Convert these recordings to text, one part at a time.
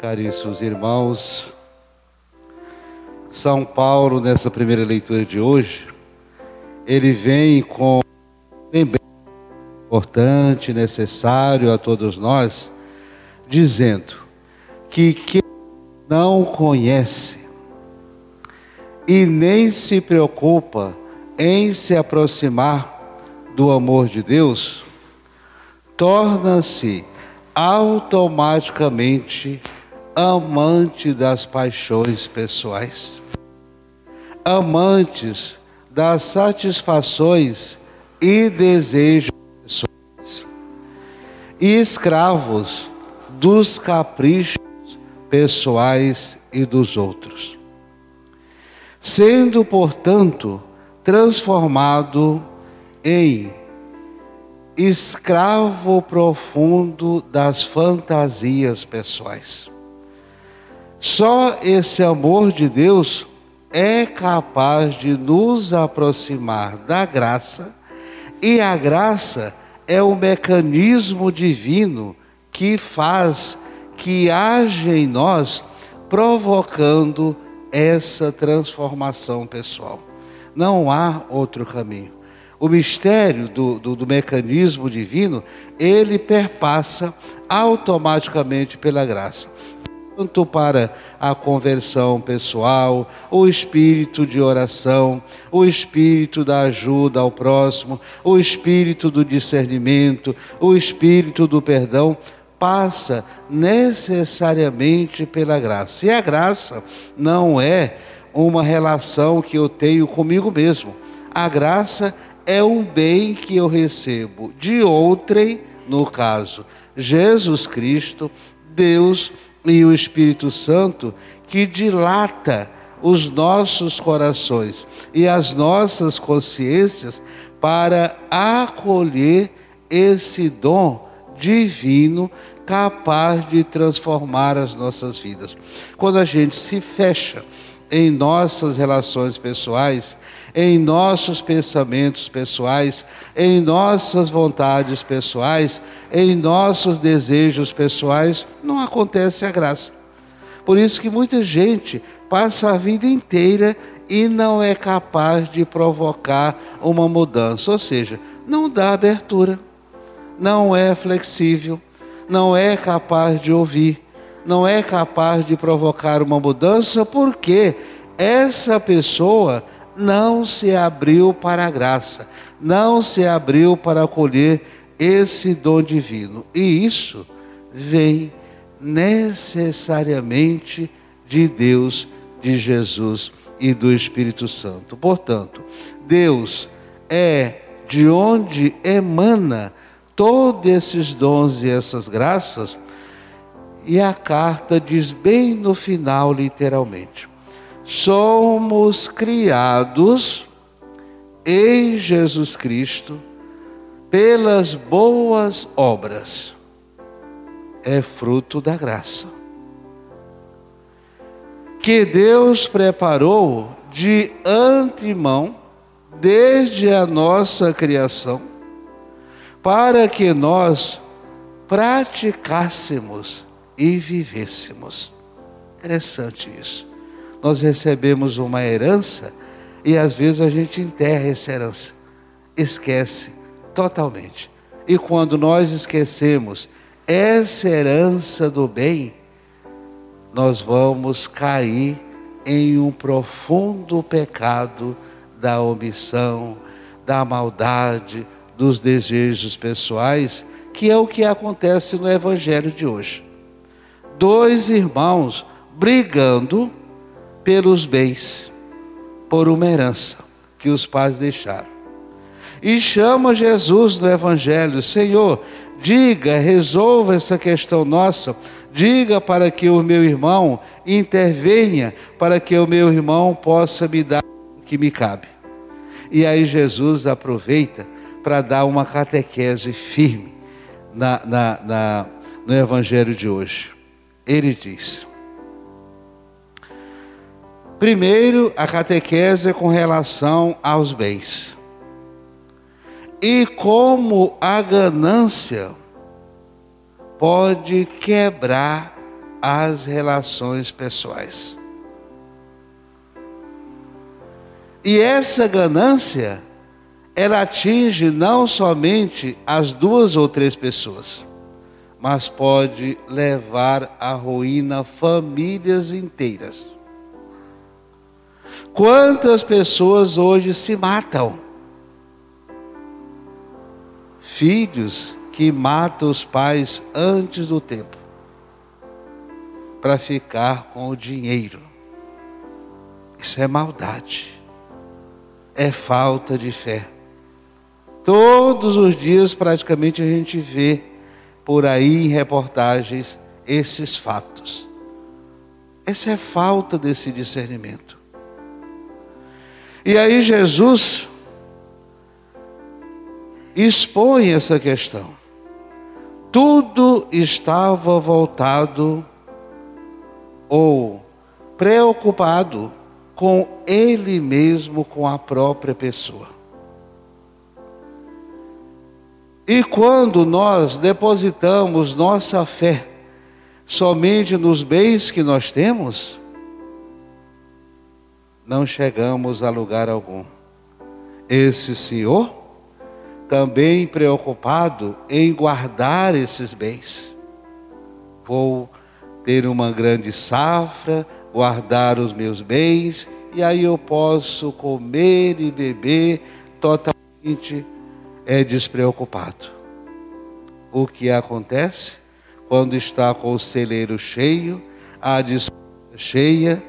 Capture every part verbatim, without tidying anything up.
Caríssimos irmãos, São Paulo, nessa primeira leitura de hoje, ele vem com um lembrete importante, necessário a todos nós, dizendo que quem não conhece e nem se preocupa em se aproximar do amor de Deus, torna-se automaticamente amante das paixões pessoais, amantes das satisfações e desejos pessoais, e escravos dos caprichos pessoais e dos outros, sendo, portanto, transformado em escravo profundo das fantasias pessoais. Só esse amor de Deus é capaz de nos aproximar da graça, e a graça é o mecanismo divino que faz, que age em nós, provocando essa transformação pessoal. Não há outro caminho. O mistério do, do, do mecanismo divino, ele perpassa automaticamente pela graça, tanto para a conversão pessoal, o espírito de oração, o espírito da ajuda ao próximo, o espírito do discernimento, o espírito do perdão, passa necessariamente pela graça. E a graça não é uma relação que eu tenho comigo mesmo. A graça é um bem que eu recebo de outrem, no caso, Jesus Cristo, Deus e o Espírito Santo, que dilata os nossos corações e as nossas consciências para acolher esse dom divino capaz de transformar as nossas vidas. Quando a gente se fecha em nossas relações pessoais, em nossos pensamentos pessoais, em nossas vontades pessoais, em nossos desejos pessoais, não acontece a graça. Por isso que muita gente passa a vida inteira e não é capaz de provocar uma mudança, ou seja, não dá abertura, não é flexível, não é capaz de ouvir, não é capaz de provocar uma mudança, porque essa pessoa não se abriu para a graça, não se abriu para acolher esse dom divino. E isso vem necessariamente de Deus, de Jesus e do Espírito Santo. Portanto, Deus é de onde emana todos esses dons e essas graças. E a carta diz bem no final, literalmente: somos criados em Jesus Cristo pelas boas obras. É fruto da graça, que Deus preparou de antemão, desde a nossa criação, para que nós praticássemos e vivêssemos. Interessante isso. Nós recebemos uma herança e às vezes a gente enterra essa herança, esquece totalmente. E quando nós esquecemos essa herança do bem, nós vamos cair em um profundo pecado da omissão, da maldade, dos desejos pessoais, que é o que acontece no Evangelho de hoje. Dois irmãos brigando pelos bens, por uma herança que os pais deixaram. E chama Jesus no Evangelho: Senhor, diga, resolva essa questão nossa, diga para que o meu irmão intervenha, para que o meu irmão possa me dar o que me cabe. E aí Jesus aproveita para dar uma catequese firme na, na, na, no Evangelho de hoje. Ele diz, primeiro, a catequese com relação aos bens. E como a ganância pode quebrar as relações pessoais. E essa ganância, ela atinge não somente as duas ou três pessoas, mas pode levar à ruína famílias inteiras. Quantas pessoas hoje se matam? Filhos que matam os pais antes do tempo, para ficar com o dinheiro. Isso é maldade. É falta de fé. Todos os dias praticamente a gente vê por aí em reportagens esses fatos. Essa é falta desse discernimento. E aí Jesus expõe essa questão. Tudo estava voltado ou preocupado com ele mesmo, com a própria pessoa. E quando nós depositamos nossa fé somente nos bens que nós temos, não chegamos a lugar algum. Esse senhor, também preocupado em guardar esses bens. Vou ter uma grande safra, guardar os meus bens, e aí eu posso comer e beber totalmente é, despreocupado. O que acontece? Quando está com o celeiro cheio, a dispensa cheia,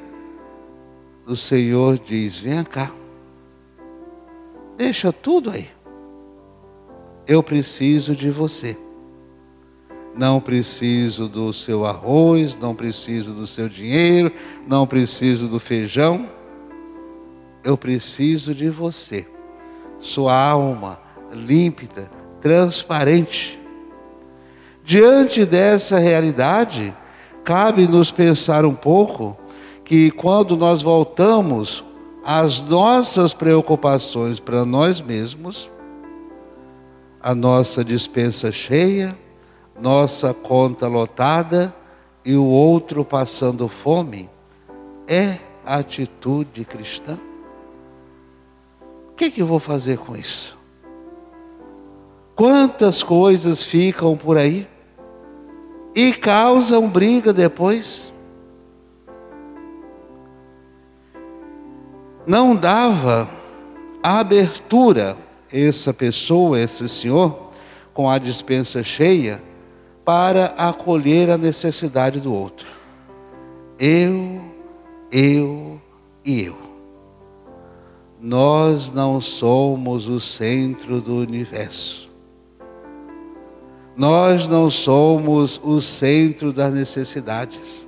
o Senhor diz: vem cá, deixa tudo aí. Eu preciso de você. Não preciso do seu arroz, não preciso do seu dinheiro, não preciso do feijão. Eu preciso de você. Sua alma límpida, transparente. Diante dessa realidade, cabe-nos pensar um pouco que quando nós voltamos as nossas preocupações para nós mesmos, a nossa despensa cheia, nossa conta lotada e o outro passando fome, é atitude cristã? O que é que eu vou fazer com isso? Quantas coisas ficam por aí e causam briga depois? Não dava abertura essa pessoa, esse senhor, com a despensa cheia, para acolher a necessidade do outro. Eu, eu e eu. Nós não somos o centro do universo. Nós não somos o centro das necessidades.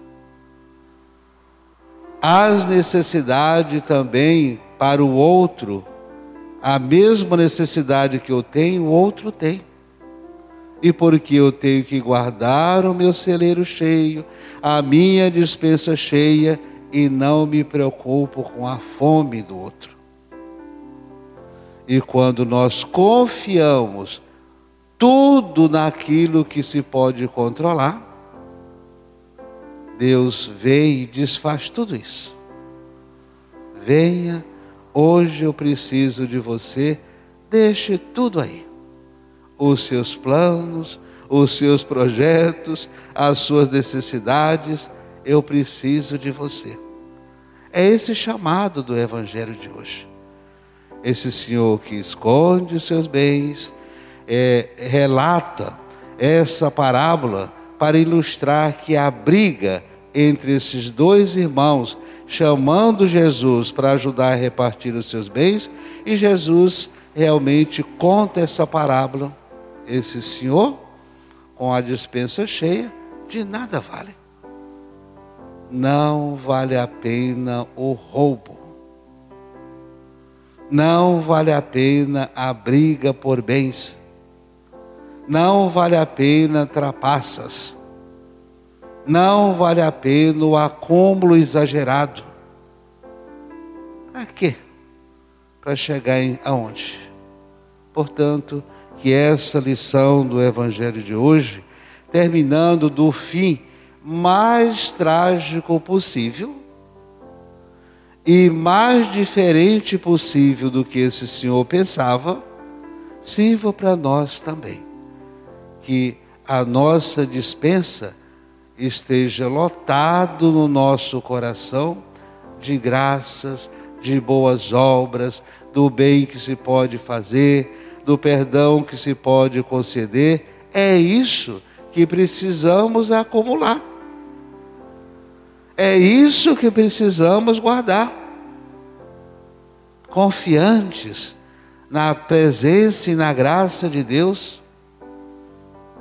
As necessidades também para o outro, a mesma necessidade que eu tenho, o outro tem. E porque eu tenho que guardar o meu celeiro cheio, a minha despensa cheia, e não me preocupo com a fome do outro. E quando nós confiamos tudo naquilo que se pode controlar, Deus vem e desfaz tudo isso. Venha, hoje eu preciso de você, deixe tudo aí. Os seus planos, os seus projetos, as suas necessidades, eu preciso de você. É esse chamado do Evangelho de hoje. Esse senhor que esconde os seus bens, é, relata essa parábola para ilustrar que a briga entre esses dois irmãos, chamando Jesus para ajudar a repartir os seus bens, e Jesus realmente conta essa parábola. Esse senhor, com a despensa cheia, de nada vale. Não vale a pena o roubo. Não vale a pena a briga por bens. Não vale a pena trapaças. Não vale a pena o acúmulo exagerado. Para quê? Para chegar em aonde? Portanto, que essa lição do Evangelho de hoje, terminando do fim mais trágico possível e mais diferente possível do que esse senhor pensava, sirva para nós também. Que a nossa dispensa esteja lotado no nosso coração de graças, de boas obras, do bem que se pode fazer, do perdão que se pode conceder. É isso que precisamos acumular. É isso que precisamos guardar. Confiantes na presença e na graça de Deus,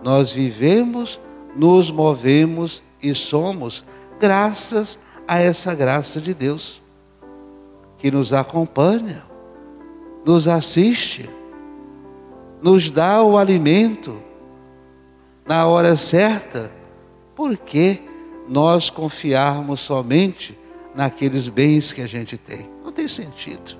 nós vivemos, nos movemos e somos graças a essa graça de Deus, que nos acompanha, nos assiste, nos dá o alimento na hora certa. Por que nós confiarmos somente naqueles bens que a gente tem? Não tem sentido.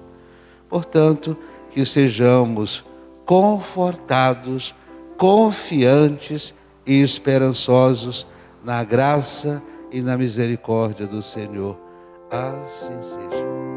Portanto, que sejamos confortados, confiantes e esperançosos na graça e na misericórdia do Senhor. Assim seja.